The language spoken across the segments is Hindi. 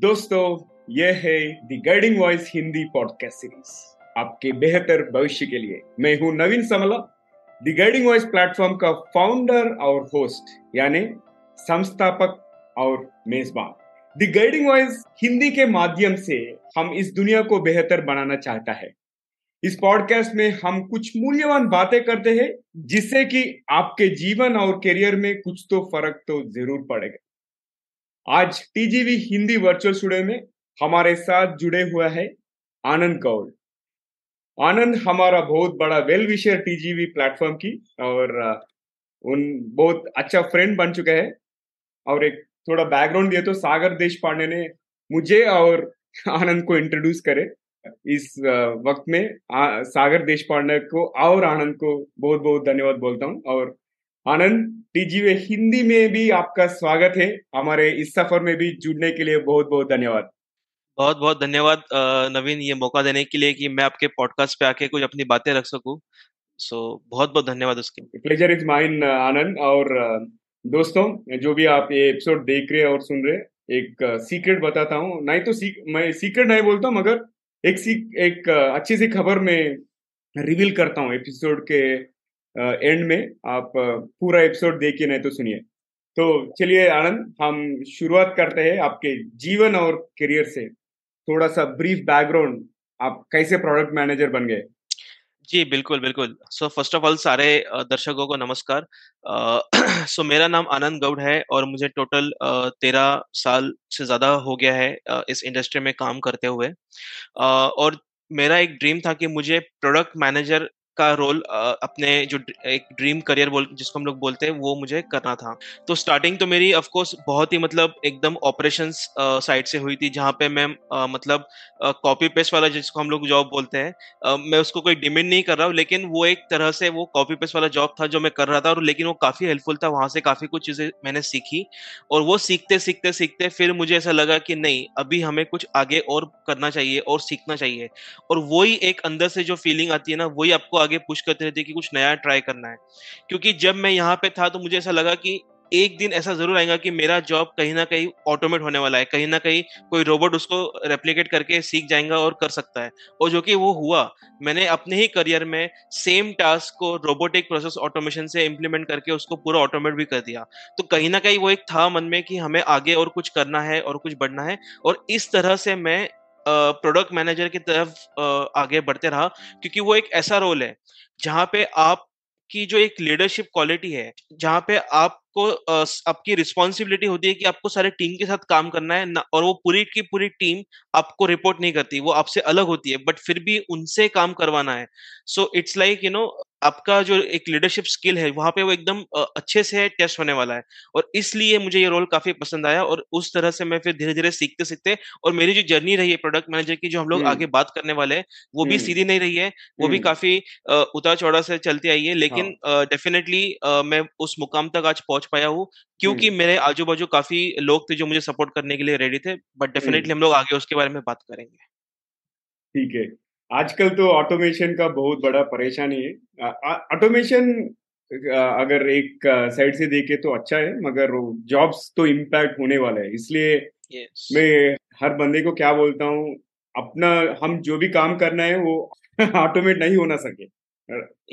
दोस्तों, यह है the guiding voice Hindi podcast series आपके बेहतर भविष्य के लिए। मैं हूं Naveen Samla, the guiding voice platform का फाउंडर और होस्ट यानी संस्थापक और मेजबान। द गाइडिंग वॉइस हिंदी के माध्यम से हम इस दुनिया को बेहतर बनाना चाहता है। इस पॉडकास्ट में हम कुछ मूल्यवान बातें करते हैं जिससे कि आपके जीवन और करियर में कुछ तो फर्क तो जरूर पड़ेगा। आज टीजीवी हिंदी वर्चुअल स्टूडियो में हमारे साथ जुड़े हुआ है आनंद कौड़। आनंद हमारा बहुत बड़ा वेल विशर टीजीवी प्लेटफॉर्म की और उन बहुत अच्छा फ्रेंड बन चुके हैं। और एक थोड़ा बैकग्राउंड दिया तो सागर देशपांडे ने मुझे और आनंद को इंट्रोड्यूस करे। इस वक्त में सागर देशपांडे को और आनंद को बहुत बहुत धन्यवाद बोलता हूँ। और आनंद, टीजीवी हिंदी में भी आपका स्वागत है। हमारे इस सफर में भी जुड़ने के लिए बहुत बहुत धन्यवाद। बहुत बहुत धन्यवाद नवीन, ये मौका देने के लिए कि मैं आपके पॉडकास्ट पे आके कुछ अपनी बातें रख सकूं। सो बहुत बहुत धन्यवाद उसके। Pleasure is mine Anand. और दोस्तों, जो भी आप ये एपिसोड देख रहे और सुन रहे, एक सीक्रेट बताता हूँ। नहीं तो मैं सीक्रेट नहीं बोलता, मगर एक अच्छी सी खबर में रिवील करता हूँ एपिसोड के एंड में। आप पूरा एपिसोड देखिए, नहीं तो सुनिए। तो चलिए आनंद, हम शुरुआत करते हैं आपके जीवन और करियर से। थोड़ा सा ब्रीफ बैकग्राउंड, आप कैसे प्रोडक्ट मैनेजर बन गए? जी बिल्कुल बिल्कुल। सो फर्स्ट ऑफ ऑल सारे दर्शकों को नमस्कार। सो मेरा नाम आनंद गौड़ है और मुझे टोटल 13 साल से ज़्यादा हो गया है इस इंडस्ट्री में काम करते हुए। और मेरा एक ड्रीम था कि मुझे प्रोडक्ट मैनेजर का रोल अपने जो एक ड्रीम करियर जिसको हम लोग बोलते हैं वो मुझे करना था। तो स्टार्टिंग तो मेरी ऑफ कोर्स बहुत ही एकदम ऑपरेशंस साइड से हुई थी, जहाँ पे मैं कॉपी पेस्ट वाला जिसको हम लोग जॉब बोलते हैं, मैं उसको कोई डिमेंड नहीं कर रहा हूँ, लेकिन वो एक तरह से वो कॉपी पेस्ट वाला जॉब था जो मैं कर रहा था। और लेकिन वो काफ़ी हेल्पफुल था, वहाँ से काफ़ी कुछ चीज़ें मैंने सीखी। और वो सीखते सीखते सीखते फिर मुझे ऐसा लगा कि नहीं, अभी हमें कुछ आगे और करना चाहिए और सीखना चाहिए। और वही एक अंदर से जो फीलिंग आती है ना, वही आपको आगे पुश करते रहते कि कुछ नया ट्राई करना है। क्योंकि जब मैं यहाँ पे था तो मुझे ऐसा लगा कि एक दिन ऐसा जरूर आएगा कि मेरा जॉब कहीं ना कहीं ऑटोमेट होने वाला है, कहीं ना कहीं कोई रोबोट उसको रेप्लिकेट करके सीख जाएगा और कर सकता है। और जो कि वो हुआ, मैंने अपने ही करियर में सेम टास्क को रोबोटिक प्रोसेस ऑटोमेशन से इम्प्लीमेंट करके उसको पूरा ऑटोमेट भी कर दिया। तो कहीं ना कहीं वो एक था मन में कि हमें आगे और कुछ करना है और कुछ बढ़ना है। और इस तरह से मैं प्रोडक्ट मैनेजर की तरफ आगे बढ़ते रहा, क्योंकि वो एक ऐसा रोल है जहाँ पे आपकी जो एक लीडरशिप क्वालिटी है, जहाँ पे आपको आपकी रिस्पॉन्सिबिलिटी होती है कि आपको सारे टीम के साथ काम करना है ना, और वो पूरी की पूरी टीम आपको रिपोर्ट नहीं करती, वो आपसे अलग होती है, बट फिर भी उनसे काम करवाना है। सो इट्स लाइक आपका जो एक लीडरशिप स्किल है वहाँ पे वो एकदम अच्छे से टेस्ट होने वाला है। और इसलिए मुझे ये रोल काफी पसंद आया और उस तरह से मैं फिर धीरे धीरे सीखते सीखते, और मेरी जो जर्नी रही है प्रोडक्ट मैनेजर की, जो हम लोग आगे बात करने वाले हैं, वो भी सीधी नहीं रही है, वो भी काफी उतार चौड़ा से चलती आई है। लेकिन डेफिनेटली मैं उस मुकाम तक आज पहुंच पाया हूँ क्योंकि मेरे आजू बाजू काफी लोग थे जो मुझे सपोर्ट करने के लिए रेडी थे। बट डेफिनेटली हम लोग आगे उसके बारे में बात करेंगे। ठीक है, आजकल तो ऑटोमेशन का बहुत बड़ा परेशानी है। ऑटोमेशन अगर एक साइड से देखे तो अच्छा है, मगर जॉब्स तो इम्पैक्ट होने वाला है। इसलिए मैं हर बंदे को क्या बोलता हूँ, अपना हम जो भी काम करना है वो ऑटोमेट नहीं होना सके।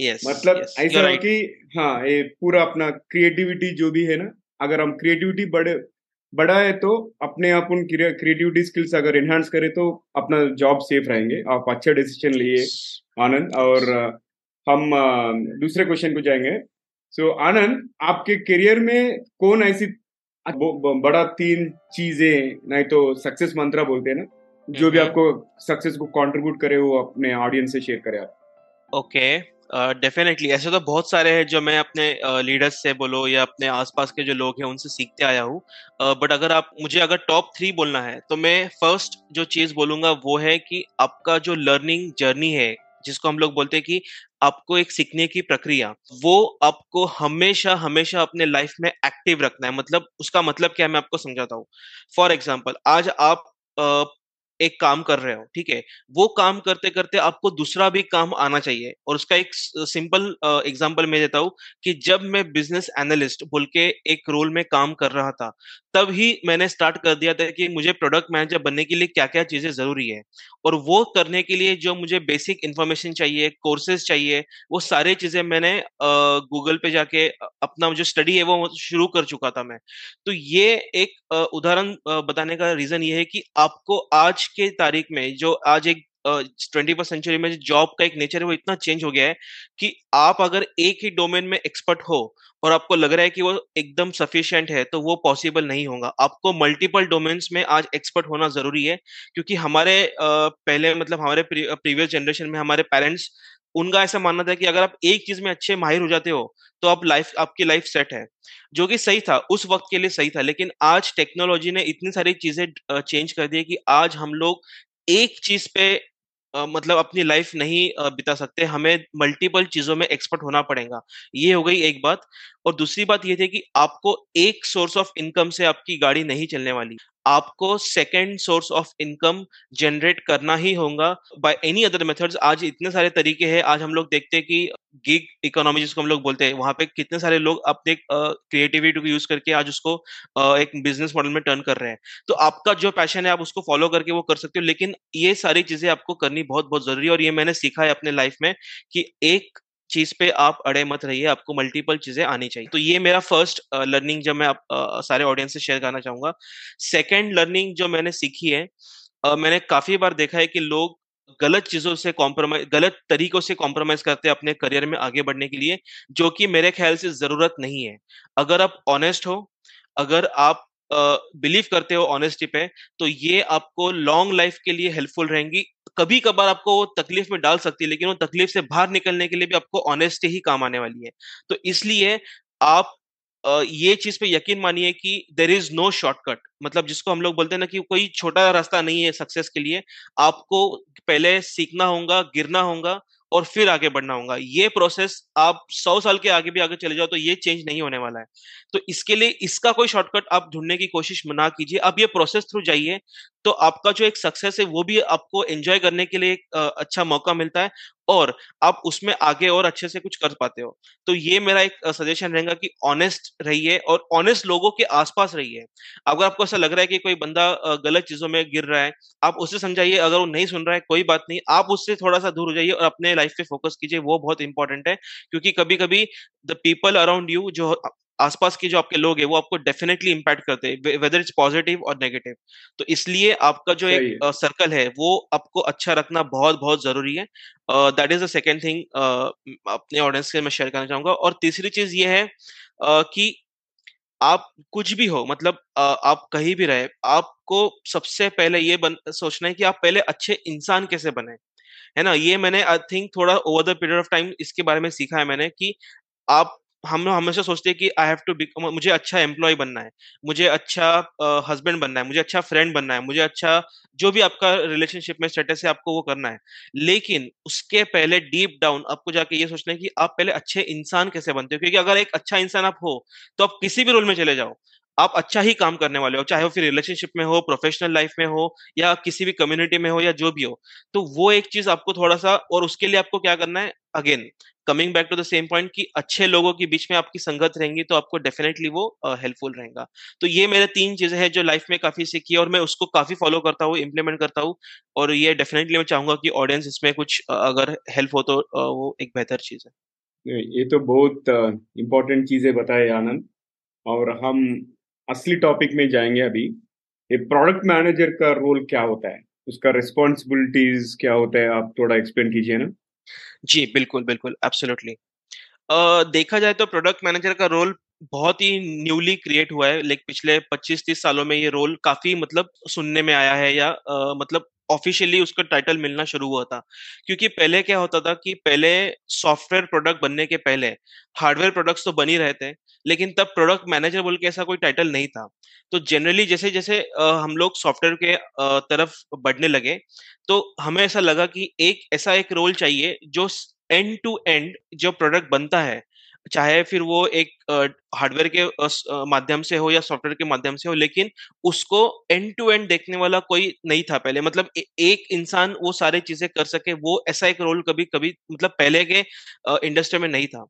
ऐसा है कि हाँ, ये पूरा अपना क्रिएटिविटी जो भी है ना, अगर हम क्रिएटिविटी बढ़ाए तो अपने आप उन क्रिएटिविटी स्किल्स अगर एनहांस करें तो अपना जॉब सेफ रहेंगे। आप अच्छा डिसीजन लिए आनंद। और हम दूसरे क्वेश्चन को जाएंगे। सो आनंद, आपके करियर में कौन ऐसी बड़ा 3 चीजें, नहीं तो सक्सेस मंत्रा बोलते हैं ना, जो भी आपको सक्सेस को कंट्रीब्यूट करे वो अपने ऑडियंस से शेयर करें आप? ओके, डेफिनेटली ऐसे तो बहुत सारे हैं जो मैं अपने लीडर्स से बोलो या अपने आसपास के जो लोग हैं उनसे सीखते आया हूँ। बट अगर आप मुझे अगर टॉप 3 बोलना है तो मैं फर्स्ट जो चीज़ बोलूँगा वो है कि आपका जो लर्निंग जर्नी है, जिसको हम लोग बोलते हैं कि आपको एक सीखने की प्रक्रिया, वो आपको हमेशा हमेशा अपने लाइफ में एक्टिव रखना है। उसका मतलब क्या है, मैं आपको समझाता हूँ। फॉर एग्जाम्पल, आज आप एक काम कर रहे हो, ठीक है, वो काम करते करते आपको दूसरा भी काम आना चाहिए। और उसका एक सिंपल एग्जांपल मैं देता हूँ कि जब मैं बिजनेस एनालिस्ट बोल के एक रोल में काम कर रहा था, तब ही मैंने स्टार्ट कर दिया था कि मुझे प्रोडक्ट मैनेजर बनने के लिए क्या क्या चीजें जरूरी है, और वो करने के लिए जो मुझे बेसिक इन्फॉर्मेशन चाहिए, कोर्सेज चाहिए, वो सारी चीजें मैंने गूगल पे जाके अपना जो स्टडी है वो शुरू कर चुका था मैं। तो ये एक उदाहरण बताने का रीजन ये है कि आपको आज के तारीख में जो आज एक 21st सेंचुरी में जॉब का एक नेचर है वो इतना चेंज हो गया है कि आप अगर एक ही डोमेन में एक्सपर्ट हो और आपको लग रहा है कि वो एकदम सफिशिएंट है, तो वो पॉसिबल नहीं होगा। आपको मल्टीपल डोमेन्स में आज एक्सपर्ट होना जरूरी है, क्योंकि हमारे पहले मतलब हमारे प्रीवियस जनरेशन में हमारे पेरेंट्स, उनका ऐसा मानना था कि अगर आप एक चीज में अच्छे माहिर हो जाते हो तो आप लाइफ, आपकी लाइफ सेट है, जो कि सही था, उस वक्त के लिए सही था। लेकिन आज टेक्नोलॉजी ने इतनी सारी चीजें चेंज कर दी है कि आज हम लोग एक चीज पे मतलब अपनी लाइफ नहीं बिता सकते, हमें मल्टीपल चीजों में एक्सपर्ट होना पड़ेगा। ये हो गई एक बात। और दूसरी बात ये थी कि आपको एक सोर्स ऑफ इनकम से आपकी गाड़ी नहीं चलने वाली, आपको second source of income generate करना ही होगा बाय एनी अदर मेथड्स। आज इतने सारे तरीके हैं, आज हम लोग देखते हैं कि गिग इकोनॉमी जिसको हम लोग बोलते हैं, वहां पे कितने सारे लोग अपने क्रिएटिविटी को यूज करके आज उसको एक बिजनेस मॉडल में टर्न कर रहे हैं। तो आपका जो पैशन है आप उसको फॉलो करके वो कर सकते हो, लेकिन ये सारी चीजें आपको करनी बहुत बहुत जरूरी है। और ये मैंने सीखा है अपने लाइफ में कि एक चीज पे आप अड़े मत रहिए, आपको मल्टीपल चीजें आनी चाहिए। तो ये मेरा फर्स्ट लर्निंग जो मैं सारे ऑडियंस से शेयर करना चाहूंगा। सेकंड लर्निंग जो मैंने सीखी है, मैंने काफी बार देखा है कि लोग गलत चीजों से कॉम्प्रोमाइज, गलत तरीकों से कॉम्प्रोमाइज करते हैं अपने करियर में आगे बढ़ने के लिए, जो कि मेरे ख्याल से जरूरत नहीं है। अगर आप ऑनेस्ट हो, अगर आप बिलीव करते हो ऑनेस्टी पे, तो ये आपको लॉन्ग लाइफ के लिए हेल्पफुल रहेंगी। कभी कभार आपको वो तकलीफ में डाल सकती है, लेकिन वो तकलीफ से बाहर निकलने के लिए भी आपको ऑनेस्टी ही काम आने वाली है। तो इसलिए आप ये चीज पे यकीन मानिए कि देयर इज नो शॉर्टकट, मतलब जिसको हम लोग बोलते हैं ना कि कोई छोटा रास्ता नहीं है सक्सेस के लिए। आपको पहले सीखना होगा, गिरना होगा और फिर आगे बढ़ना होगा। ये प्रोसेस आप 100 साल के आगे भी आगे चले जाओ तो ये चेंज नहीं होने वाला है। तो इसके लिए इसका कोई शॉर्टकट आप ढूंढने की कोशिश ना कीजिए, आप ये प्रोसेस थ्रू जाइए, तो आपका जो एक सक्सेस है वो भी आपको एंजॉय करने के लिए एक अच्छा मौका मिलता है और आप उसमें आगे और अच्छे से कुछ कर पाते हो। तो ये मेरा एक सजेशन रहेगा कि ऑनेस्ट रहिए और ऑनेस्ट लोगों के आसपास रहिए। अगर आपको ऐसा लग रहा है कि कोई बंदा गलत चीजों में गिर रहा है, आप उसे समझाइए। अगर वो नहीं सुन रहा है, कोई बात नहीं, आप उससे थोड़ा सा दूर हो जाइए और अपने लाइफ पे फोकस कीजिए, वो बहुत इंपॉर्टेंट है। क्योंकि कभी कभी द पीपल अराउंड यू, जो आसपास के जो आपके लोग हैं, वो आपको डेफिनेटली इंपैक्ट करते हैं, वेदर इट्स पॉजिटिव और नेगेटिव। तो इसलिए आपका जो एक सर्कल है वो आपको अच्छा रखना बहुत बहुत जरूरी है। That is the second thing अपने ऑडियंस से मैं शेयर करना चाहूंगा। और तीसरी चीज ये है कि आप कुछ भी हो, मतलब आप कहीं भी रहे, आपको सबसे पहले ये सोचना है कि आप पहले अच्छे इंसान कैसे बने, है ना। ये मैंने आई थिंक थोड़ा over the period of time इसके बारे में सीखा है मैंने कि आप, हम हमेशा सोचते हैं कि आई हैव टू बिकम, मुझे अच्छा एम्प्लॉय बनना है, मुझे अच्छा हस्बैंड बनना है, मुझे अच्छा फ्रेंड बनना है, मुझे अच्छा जो भी आपका रिलेशनशिप में स्टेटस है आपको वो करना है। लेकिन उसके पहले डीप डाउन आपको जाके ये सोचना है कि आप पहले अच्छे इंसान कैसे बनते हो, क्योंकि अगर एक अच्छा इंसान आप हो तो आप किसी भी रोल में चले जाओ आप अच्छा ही काम करने वाले हो, चाहे वो फिर रिलेशनशिप में हो, प्रोफेशनल लाइफ में हो, या किसी भी कम्युनिटी में हो, या जो भी हो। तो वो एक चीज आपको थोड़ा सा, और उसके लिए आपको क्या करना है, again coming back to the same point कि अच्छे लोगों के बीच में आपकी संगत रहेंगी तो आपको डेफिनेटली वो हेल्पफुल रहेगा। तो ये मेरे 3 चीजें हैं जो लाइफ में काफी सीखी है और मैं उसको काफी फॉलो करता हूँ, इंप्लीमेंट करता हूँ, और ये डेफिनेटली मैं चाहूंगा कि ऑडियंस इसमें कुछ अगर हेल्प हो तो वो एक बेहतर चीज है। ये तो बहुत इंपॉर्टेंट चीजें बताए आनंद, और हम असली टॉपिक में जाएंगे अभी। ये प्रोडक्ट मैनेजर का रोल क्या होता है, उसका रिस्पॉन्सिबिलिटीज क्या होता है, आप थोड़ा एक्सप्लेन कीजिए ना। जी बिल्कुल बिल्कुल, एब्सोल्युटली। देखा जाए तो प्रोडक्ट मैनेजर का रोल बहुत ही न्यूली क्रिएट हुआ है, लाइक पिछले 25-30 सालों में ये रोल काफी मतलब सुनने में आया है, या मतलब ऑफिशियली उसका टाइटल मिलना शुरू हुआ था। क्योंकि पहले क्या होता था कि पहले सॉफ्टवेयर प्रोडक्ट बनने के पहले हार्डवेयर प्रोडक्ट्स तो बन ही रहे थे, लेकिन तब प्रोडक्ट मैनेजर बोल के ऐसा कोई टाइटल नहीं था। तो जनरली जैसे जैसे हम लोग सॉफ्टवेयर के तरफ बढ़ने लगे तो हमें ऐसा लगा कि एक ऐसा एक रोल चाहिए जो एंड टू एंड जो प्रोडक्ट बनता है चाहे फिर वो एक हार्डवेयर के माध्यम से हो या सॉफ्टवेयर के माध्यम से हो, लेकिन उसको एंड टू एंड देखने वाला कोई नहीं था पहले। मतलब एक इंसान वो सारे चीजें कर सके, वो ऐसा एक रोल कभी मतलब पहले के इंडस्ट्री में नहीं था।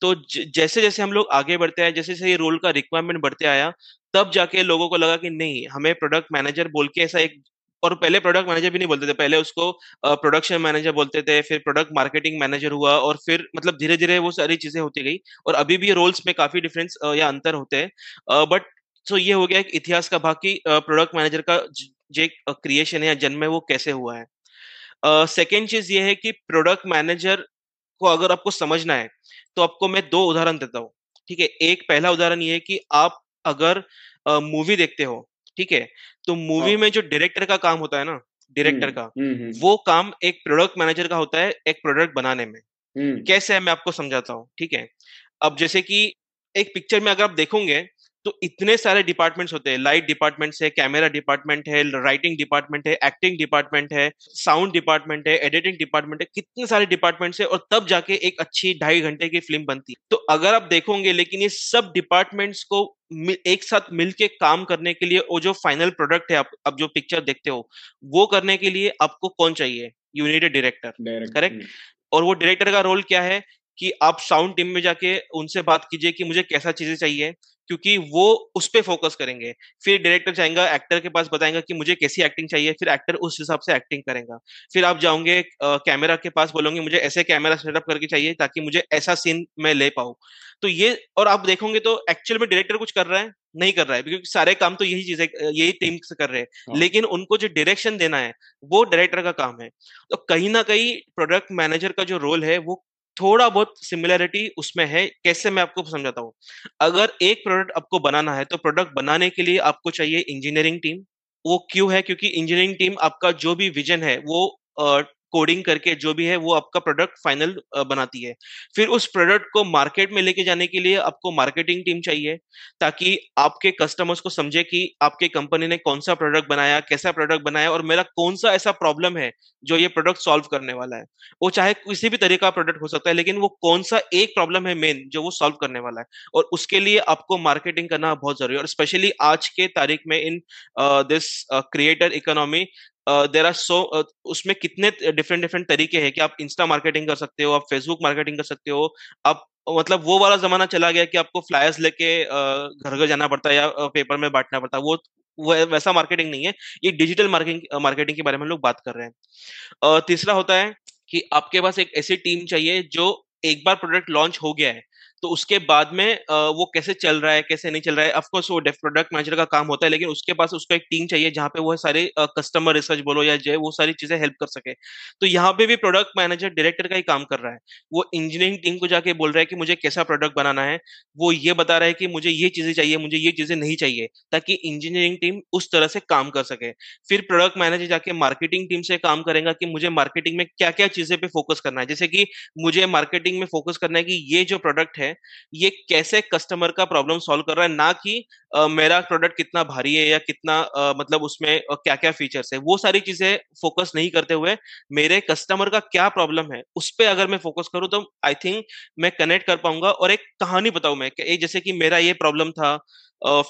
तो जैसे जैसे हम लोग आगे बढ़ते आए, जैसे जैसे ये रोल का रिक्वायरमेंट बढ़ते आया, तब जाके लोगों को लगा कि नहीं, हमें प्रोडक्ट मैनेजर बोल के ऐसा एक, और पहले प्रोडक्ट मैनेजर भी नहीं बोलते थे, पहले उसको प्रोडक्शन मैनेजर बोलते थे, फिर प्रोडक्ट मार्केटिंग मैनेजर हुआ, और फिर मतलब धीरे धीरे वो सारी चीजें होती गई। और अभी भी रोल्स में काफी डिफरेंस या अंतर होते हैं, बट सो ये हो गया एक इतिहास का भाग कि प्रोडक्ट मैनेजर का जो क्रिएशन है या जन्म है वो कैसे हुआ है। सेकेंड चीज ये है कि प्रोडक्ट मैनेजर को अगर आपको समझना है तो आपको मैं दो उदाहरण देता हूँ, ठीक है। एक पहला उदाहरण ये है कि आप अगर मूवी देखते हो, ठीक है, तो मूवी में जो डायरेक्टर का काम होता है ना, डायरेक्टर का वो काम एक प्रोडक्ट मैनेजर का होता है एक प्रोडक्ट बनाने में। कैसे है मैं आपको समझाता हूँ, ठीक है। अब जैसे कि एक पिक्चर में अगर आप देखोगे तो इतने सारे डिपार्टमेंट्स होते हैं, लाइट डिपार्टमेंट्स है, कैमरा डिपार्टमेंट है, राइटिंग डिपार्टमेंट है, एक्टिंग डिपार्टमेंट है, साउंड डिपार्टमेंट है, एडिटिंग डिपार्टमेंट है, कितने सारे डिपार्टमेंट्स है, और तब जाके एक अच्छी 2.5 घंटे की फिल्म बनती है। तो अगर आप देखोगे, लेकिन ये सब डिपार्टमेंट्स को एक साथ मिलके काम करने के लिए, वो जो फाइनल प्रोडक्ट है आप जो पिक्चर देखते हो वो करने के लिए आपको कौन चाहिए? You need a director, correct. और वो डायरेक्टर का रोल क्या है कि आप साउंड टीम में जाके उनसे बात कीजिए कि मुझे कैसा चीजें चाहिए, क्योंकि वो उस पे फोकस करेंगे। फिर डायरेक्टर जाएगा एक्टर के पास, बताएगा कि मुझे कैसी एक्टिंग चाहिए, फिर एक्टर उस हिसाब से एक्टिंग करेगा। फिर आप जाओगे कैमरा के पास, बोलोगे मुझे ऐसे कैमरा सेटअप करके चाहिए ताकि मुझे ऐसा सीन मैं ले पाऊँ। तो ये, और आप देखोगे तो एक्चुअल में डायरेक्टर कुछ कर रहा है नहीं कर रहा है, क्योंकि सारे काम तो यही चीजें यही टीम से कर रहे हैं, लेकिन उनको जो डायरेक्शन देना है वो डायरेक्टर का काम है। तो कहीं ना कहीं प्रोडक्ट मैनेजर का जो रोल है वो थोड़ा बहुत सिमिलरिटी उसमें है। कैसे मैं आपको समझाता हूँ, अगर एक प्रोडक्ट आपको बनाना है तो प्रोडक्ट बनाने के लिए आपको चाहिए इंजीनियरिंग टीम। वो क्यों है? क्योंकि इंजीनियरिंग टीम आपका जो भी विजन है वो कोडिंग करके जो भी है वो आपका प्रोडक्ट फाइनल बनाती है। फिर उस प्रोडक्ट को मार्केट में लेके जाने के लिए आपको मार्केटिंग टीम चाहिए, ताकि आपके कस्टमर्स को समझे कि आपके कंपनी ने कौन सा प्रोडक्ट बनाया, कैसा प्रोडक्ट बनाया, और मेरा कौन सा ऐसा प्रॉब्लम है जो ये प्रोडक्ट सॉल्व करने वाला है। वो चाहे किसी भी तरह का प्रोडक्ट हो सकता है, लेकिन वो कौन सा एक प्रॉब्लम है मेन जो वो सॉल्व करने वाला है, और उसके लिए आपको मार्केटिंग करना बहुत जरूरी है। और स्पेशली आज के तारीख में in this creator economy there are so, उसमें कितने डिफरेंट तरीके हैं कि आप इंस्टा मार्केटिंग कर सकते हो, आप फेसबुक मार्केटिंग कर सकते हो, आप मतलब वो वाला जमाना चला गया कि आपको फ्लायर्स लेके घर घर जाना पड़ता है या पेपर में बांटना पड़ता है। वो वैसा मार्केटिंग नहीं है, ये डिजिटल मार्केटिंग के बारे में हम लोग बात कर रहे हैं। तीसरा होता है कि आपके पास एक ऐसी टीम चाहिए जो एक बार प्रोडक्ट लॉन्च हो गया है तो उसके बाद में वो कैसे चल रहा है कैसे नहीं चल रहा है, ऑफ कोर्स वो प्रोडक्ट मैनेजर का काम होता है, लेकिन उसके पास उसको एक टीम चाहिए जहाँ पे वो सारे कस्टमर रिसर्च बोलो या जो वो सारी चीजें हेल्प कर सके। तो यहाँ पे भी प्रोडक्ट मैनेजर डायरेक्टर का ही काम कर रहा है। वो इंजीनियरिंग टीम को जाके बोल रहा है कि मुझे कैसा प्रोडक्ट बनाना है, वो ये बता रहा है कि मुझे ये चीजें चाहिए, मुझे ये चीजें नहीं चाहिए, ताकि इंजीनियरिंग टीम उस तरह से काम कर सके। फिर प्रोडक्ट मैनेजर जाके मार्केटिंग टीम से काम करेगा कि मुझे मार्केटिंग में क्या क्या चीजें पे फोकस करना है, जैसे कि मुझे मार्केटिंग में फोकस करना है कि ये जो प्रोडक्ट है ये कैसे कस्टमर का प्रॉब्लम सॉल्व कर रहा है, ना कि मेरा प्रोडक्ट कितना भारी है या कितना मतलब उसमें क्या क्या फीचर्स है। वो सारी चीजें फोकस नहीं करते हुए मेरे कस्टमर का क्या प्रॉब्लम है उस पे अगर मैं फोकस करूं तो आई थिंक मैं कनेक्ट कर पाऊंगा। और एक कहानी बताऊं मैं, जैसे कि मेरा ये प्रॉब्लम था,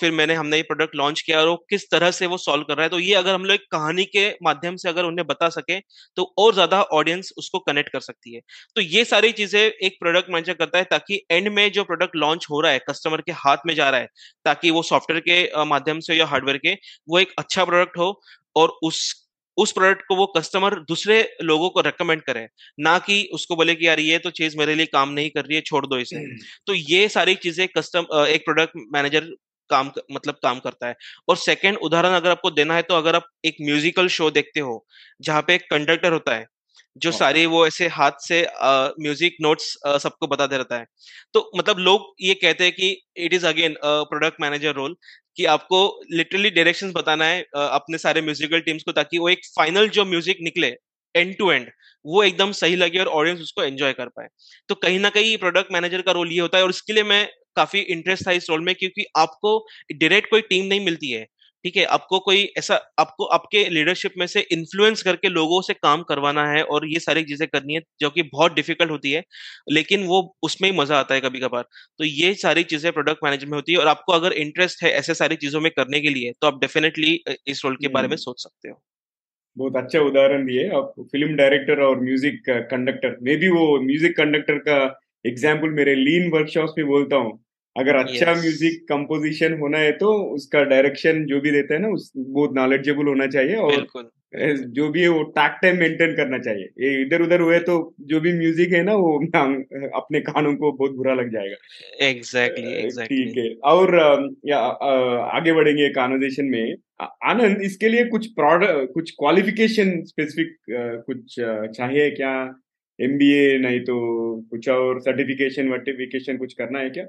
फिर हमने ये प्रोडक्ट लॉन्च किया और वो किस तरह से वो सॉल्व कर रहा है। तो ये अगर हम लोग कहानी के माध्यम से अगर उन्हें बता सके तो और ज्यादा ऑडियंस उसको कनेक्ट कर सकती है। तो ये सारी चीजें एक प्रोडक्ट मैनेजर करता है, ताकि एंड में जो प्रोडक्ट लॉन्च हो रहा है कस्टमर के हाथ में जा रहा है, ताकि वो सॉफ्टवेयर के माध्यम से या हार्डवेयर के वो एक अच्छा प्रोडक्ट हो और उस प्रोडक्ट को वो कस्टमर दूसरे लोगों को रेकमेंड करे, ना कि उसको बोले कि यार ये तो चीज मेरे लिए काम नहीं कर रही है, छोड़ दो इसे। तो ये सारी चीजें एक प्रोडक्ट मैनेजर काम करता है। और सेकंड उदाहरण अगर आपको देना है तो अगर आप एक म्यूजिकल शो देखते हो जहाँ पे एक कंडक्टर होता है जो सारे वो ऐसे हाथ से म्यूजिक नोट्स सबको बताते रहता है, तो मतलब लोग ये कहते हैं कि it is again product manager role, कि आपको लिटरली डायरेक्शंस बताना है अपने सारे म्यूजिकल टीम्स को, ताकि वो एक फाइनल जो म्यूजिक निकले एंड टू एंड वो एकदम सही लगे और ऑडियंस उसको एंजॉय कर पाए। तो कहीं ना कहीं प्रोडक्ट मैनेजर का रोल ये होता है, और इसके लिए मैं काफी इंटरेस्ट था इस रोल में, क्योंकि आपको डायरेक्ट कोई टीम नहीं मिलती है, ठीक है, आपको कोई ऐसा, आपको आपके लीडरशिप में से इन्फ्लुएंस करके लोगों से काम करवाना है और ये सारी चीजें करनी है जो कि बहुत डिफिकल्ट होती है, लेकिन वो उसमें ही मजा आता है कभी कभार। तो ये सारी चीजें प्रोडक्ट मैनेजमेंट में होती है और आपको अगर इंटरेस्ट है ऐसे सारी चीजों में करने के लिए तो आप डेफिनेटली इस रोल के बारे में सोच सकते हो। बहुत अच्छा उदाहरण दिए आप, फिल्म डायरेक्टर और म्यूजिक कंडक्टर। मे बी वो म्यूजिक कंडक्टर का एग्जाम्पल मेरे लीन वर्कशॉप में बोलता हूँ, अगर अच्छा म्यूजिक कंपोजिशन होना है तो उसका डायरेक्शन जो भी देता है ना उस बहुत नॉलेजेबल होना चाहिए और जो भी है वो टैक टाइम मेंटेन करना चाहिए। इधर उधर हुए तो जो भी म्यूजिक है ना वो अपने कानों को बहुत बुरा लग जाएगा। एग्जैक्टली ठीक है, और आगे बढ़ेंगे कॉन्वर्सेशन में। आनंद, इसके लिए कुछ क्वालिफिकेशन स्पेसिफिक कुछ चाहिए क्या? MBA नहीं तो कुछ और सर्टिफिकेशन वर्टिफिकेशन कुछ करना है क्या?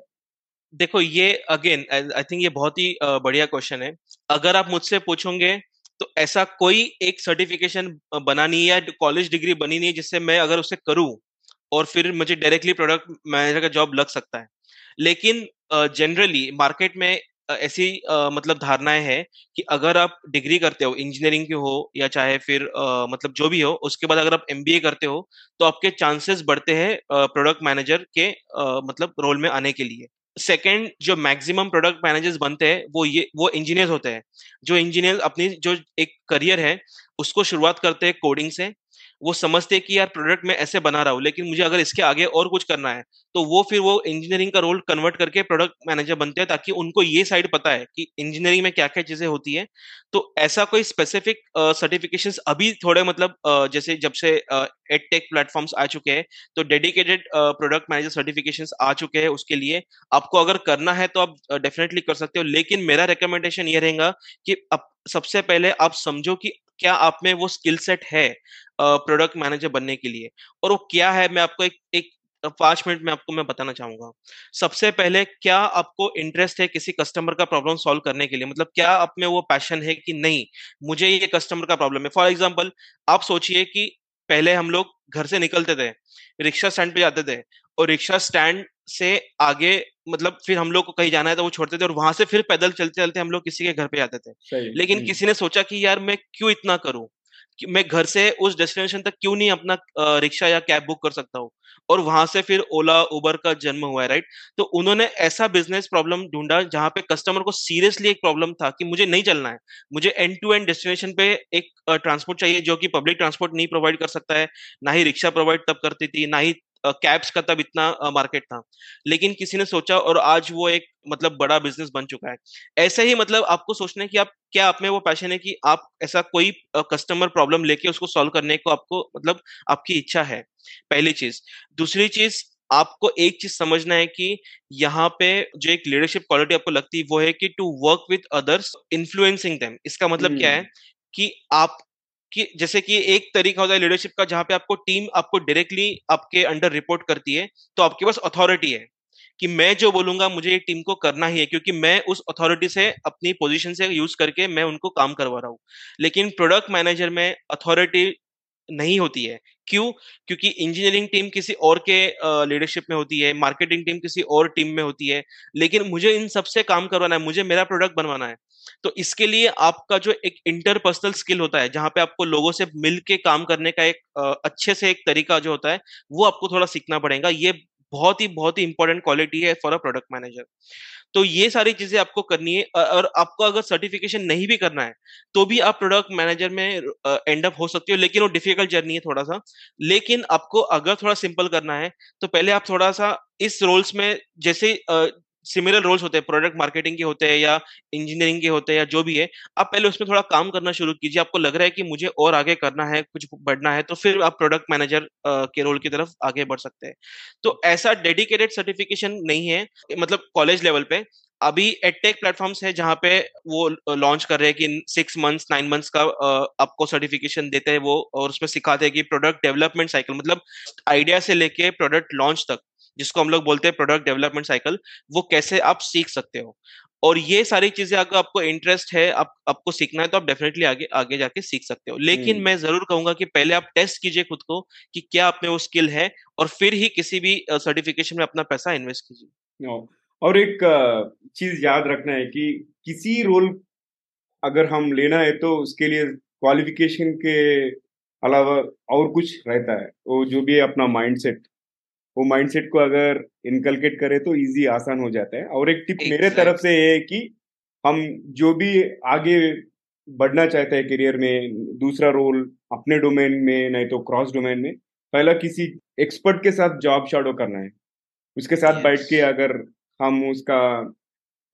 देखो ये अगेन आई थिंक ये बहुत ही बढ़िया क्वेश्चन है। अगर आप मुझसे पूछोगे तो ऐसा कोई एक सर्टिफिकेशन बनानी या कॉलेज डिग्री बनी नहीं है जिससे मैं अगर उसे करूं और फिर मुझे डायरेक्टली प्रोडक्ट मैनेजर का जॉब लग सकता है। लेकिन जनरली मार्केट में ऐसी मतलब धारणाएं हैं कि अगर आप डिग्री करते हो, इंजीनियरिंग की हो या चाहे फिर मतलब जो भी हो, उसके बाद अगर आप MBA करते हो तो आपके चांसेस बढ़ते हैं प्रोडक्ट मैनेजर के मतलब रोल में आने के लिए। सेकेंड, जो मैक्सिमम प्रोडक्ट मैनेजर्स बनते हैं वो इंजीनियर्स होते हैं। जो इंजीनियर अपनी जो एक करियर है उसको शुरुआत करते हैं कोडिंग से, वो समझते हैं कि यार प्रोडक्ट में ऐसे बना रहा हूँ लेकिन मुझे अगर इसके आगे और कुछ करना है तो वो इंजीनियरिंग का रोल कन्वर्ट करके प्रोडक्ट मैनेजर बनते हैं, ताकि उनको ये साइड पता है कि इंजीनियरिंग में क्या क्या चीजें होती है। तो ऐसा कोई स्पेसिफिक सर्टिफिकेशंस अभी थोड़े मतलब जैसे जब से एडटेक प्लेटफॉर्म्स आ चुके हैं तो डेडिकेटेड प्रोडक्ट मैनेजर सर्टिफिकेशंस आ चुके हैं, उसके लिए आपको अगर करना है तो आप डेफिनेटली कर सकते हो। लेकिन मेरा रिकमेंडेशन ये रहेगा कि सबसे पहले आप समझो कि क्या आप में वो स्किल सेट है प्रोडक्ट मैनेजर बनने के लिए, और वो क्या है मैं आपको एक 5 मिनट में आपको मैं बताना चाहूंगा। सबसे पहले, क्या आपको इंटरेस्ट है किसी कस्टमर का प्रॉब्लम सॉल्व करने के लिए? मतलब क्या आप में वो पैशन है कि नहीं मुझे ये कस्टमर का प्रॉब्लम है। फॉर एग्जाम्पल, आप सोचिए कि पहले हम लोग घर से निकलते थे, रिक्शा स्टैंड पे जाते थे और रिक्शा स्टैंड से आगे मतलब फिर हम लोग को कहीं जाना है तो वो छोड़ते थे और वहां से फिर पैदल चलते चलते हम लोग किसी के घर पे जाते थे। लेकिन किसी ने सोचा कि यार मैं क्यों इतना करूं, मैं घर से उस डेस्टिनेशन तक क्यों नहीं अपना रिक्शा या कैब बुक कर सकता हूँ, और वहां से फिर ओला उबर का जन्म हुआ है, राइट। तो उन्होंने ऐसा बिजनेस प्रॉब्लम ढूंढा जहां पे कस्टमर को सीरियसली एक प्रॉब्लम था कि मुझे नहीं चलना है, मुझे एंड टू एंड डेस्टिनेशन पे एक ट्रांसपोर्ट चाहिए जो कि पब्लिक ट्रांसपोर्ट नहीं प्रोवाइड कर सकता है, ना ही रिक्शा प्रोवाइड तब करती थी, ना ही कैब्स का तब इतना मार्केट था। लेकिन किसी ने सोचा और आज वो एक मतलब बड़ा बिजनेस बन चुका है। ऐसे ही मतलब आपको सोचना है कि आप क्या आप में वो पैशन है कि आप ऐसा कोई कस्टमर प्रॉब्लम लेके उसको सॉल्व करने को आपको मतलब आपकी इच्छा है, पहली चीज। दूसरी चीज, आपको एक चीज समझना है कि यहाँ पे जो एक लीडरशिप क्वालिटी आपको लगती है वो है कि to work with others influencing them. इसका मतलब क्या है कि आप कि जैसे कि एक तरीका होता है लीडरशिप का जहां पे आपको टीम आपको डायरेक्टली आपके अंडर रिपोर्ट करती है तो आपके पास अथॉरिटी है कि मैं जो बोलूंगा मुझे टीम को करना ही है, क्योंकि मैं उस अथॉरिटी से अपनी पोजीशन से यूज करके मैं उनको काम करवा रहा हूँ। लेकिन प्रोडक्ट मैनेजर में अथॉरिटी नहीं होती है। क्यों? क्योंकि इंजीनियरिंग टीम किसी और के लीडरशिप में होती है, मार्केटिंग टीम किसी और टीम में होती है, लेकिन मुझे इन सबसे काम करवाना है, मुझे मेरा प्रोडक्ट बनवाना है। तो इसके लिए आपका जो एक इंटरपर्सनल स्किल होता है जहां पे आपको लोगों से मिल के काम करने का एक अच्छे से एक तरीका जो होता है वो आपको थोड़ा सीखना पड़ेगा। ये बहुत ही इंपॉर्टेंट क्वालिटी है फॉर अ प्रोडक्ट मैनेजर। तो ये सारी चीजें आपको करनी है, और आपको अगर सर्टिफिकेशन नहीं भी करना है तो भी आप प्रोडक्ट मैनेजर में एंड अप हो सकते हो, लेकिन वो डिफिकल्ट जर्नी है थोड़ा सा। लेकिन आपको अगर थोड़ा सिंपल करना है तो पहले आप थोड़ा सा इस रोल्स में जैसे सिमिलर रोल्स होते हैं, प्रोडक्ट मार्केटिंग के होते हैं या इंजीनियरिंग के होते हैं या जो भी है, आप पहले उसमें थोड़ा काम करना शुरू कीजिए। आपको लग रहा है कि मुझे और आगे करना है, कुछ बढ़ना है, तो फिर आप प्रोडक्ट मैनेजर के रोल की तरफ आगे बढ़ सकते हैं। तो ऐसा डेडिकेटेड सर्टिफिकेशन नहीं है मतलब कॉलेज लेवल पे। अभी एडटेक प्लेटफॉर्म्स है जहाँ पे वो लॉन्च कर रहे हैं कि 6 मंथ्स 9 मंथ्स का आपको सर्टिफिकेशन देते हैं वो, और उसमें सिखाते हैं कि प्रोडक्ट डेवलपमेंट साइकिल मतलब आइडिया से लेके प्रोडक्ट लॉन्च तक, जिसको हम लोग बोलते हैं प्रोडक्ट डेवलपमेंट साइकिल, वो कैसे आप सीख सकते हो। और ये सारी चीजें अगर आपको इंटरेस्ट है, आपको सीखना है, तो आप डेफिनेटली आगे जाके सीख सकते हो। लेकिन मैं जरूर कहूंगा कि पहले आप टेस्ट कीजिए खुद को कि क्या आप में वो स्किल है, और फिर ही किसी भी सर्टिफिकेशन में अपना पैसा इन्वेस्ट कीजिए। और एक चीज याद रखना है कि किसी रोल अगर हम लेना है तो उसके लिए क्वालिफिकेशन के अलावा और कुछ रहता है, वो जो भी है अपना माइंडसेट, वो माइंडसेट को अगर इनकलकेट करें तो इजी आसान हो जाता है। और एक टिप मेरे तरफ से ये है कि हम जो भी आगे बढ़ना चाहते हैं करियर में, दूसरा रोल अपने डोमेन में नहीं तो क्रॉस डोमेन में, पहला किसी एक्सपर्ट के साथ जॉब शैडो करना है। उसके साथ बैठ के अगर हम उसका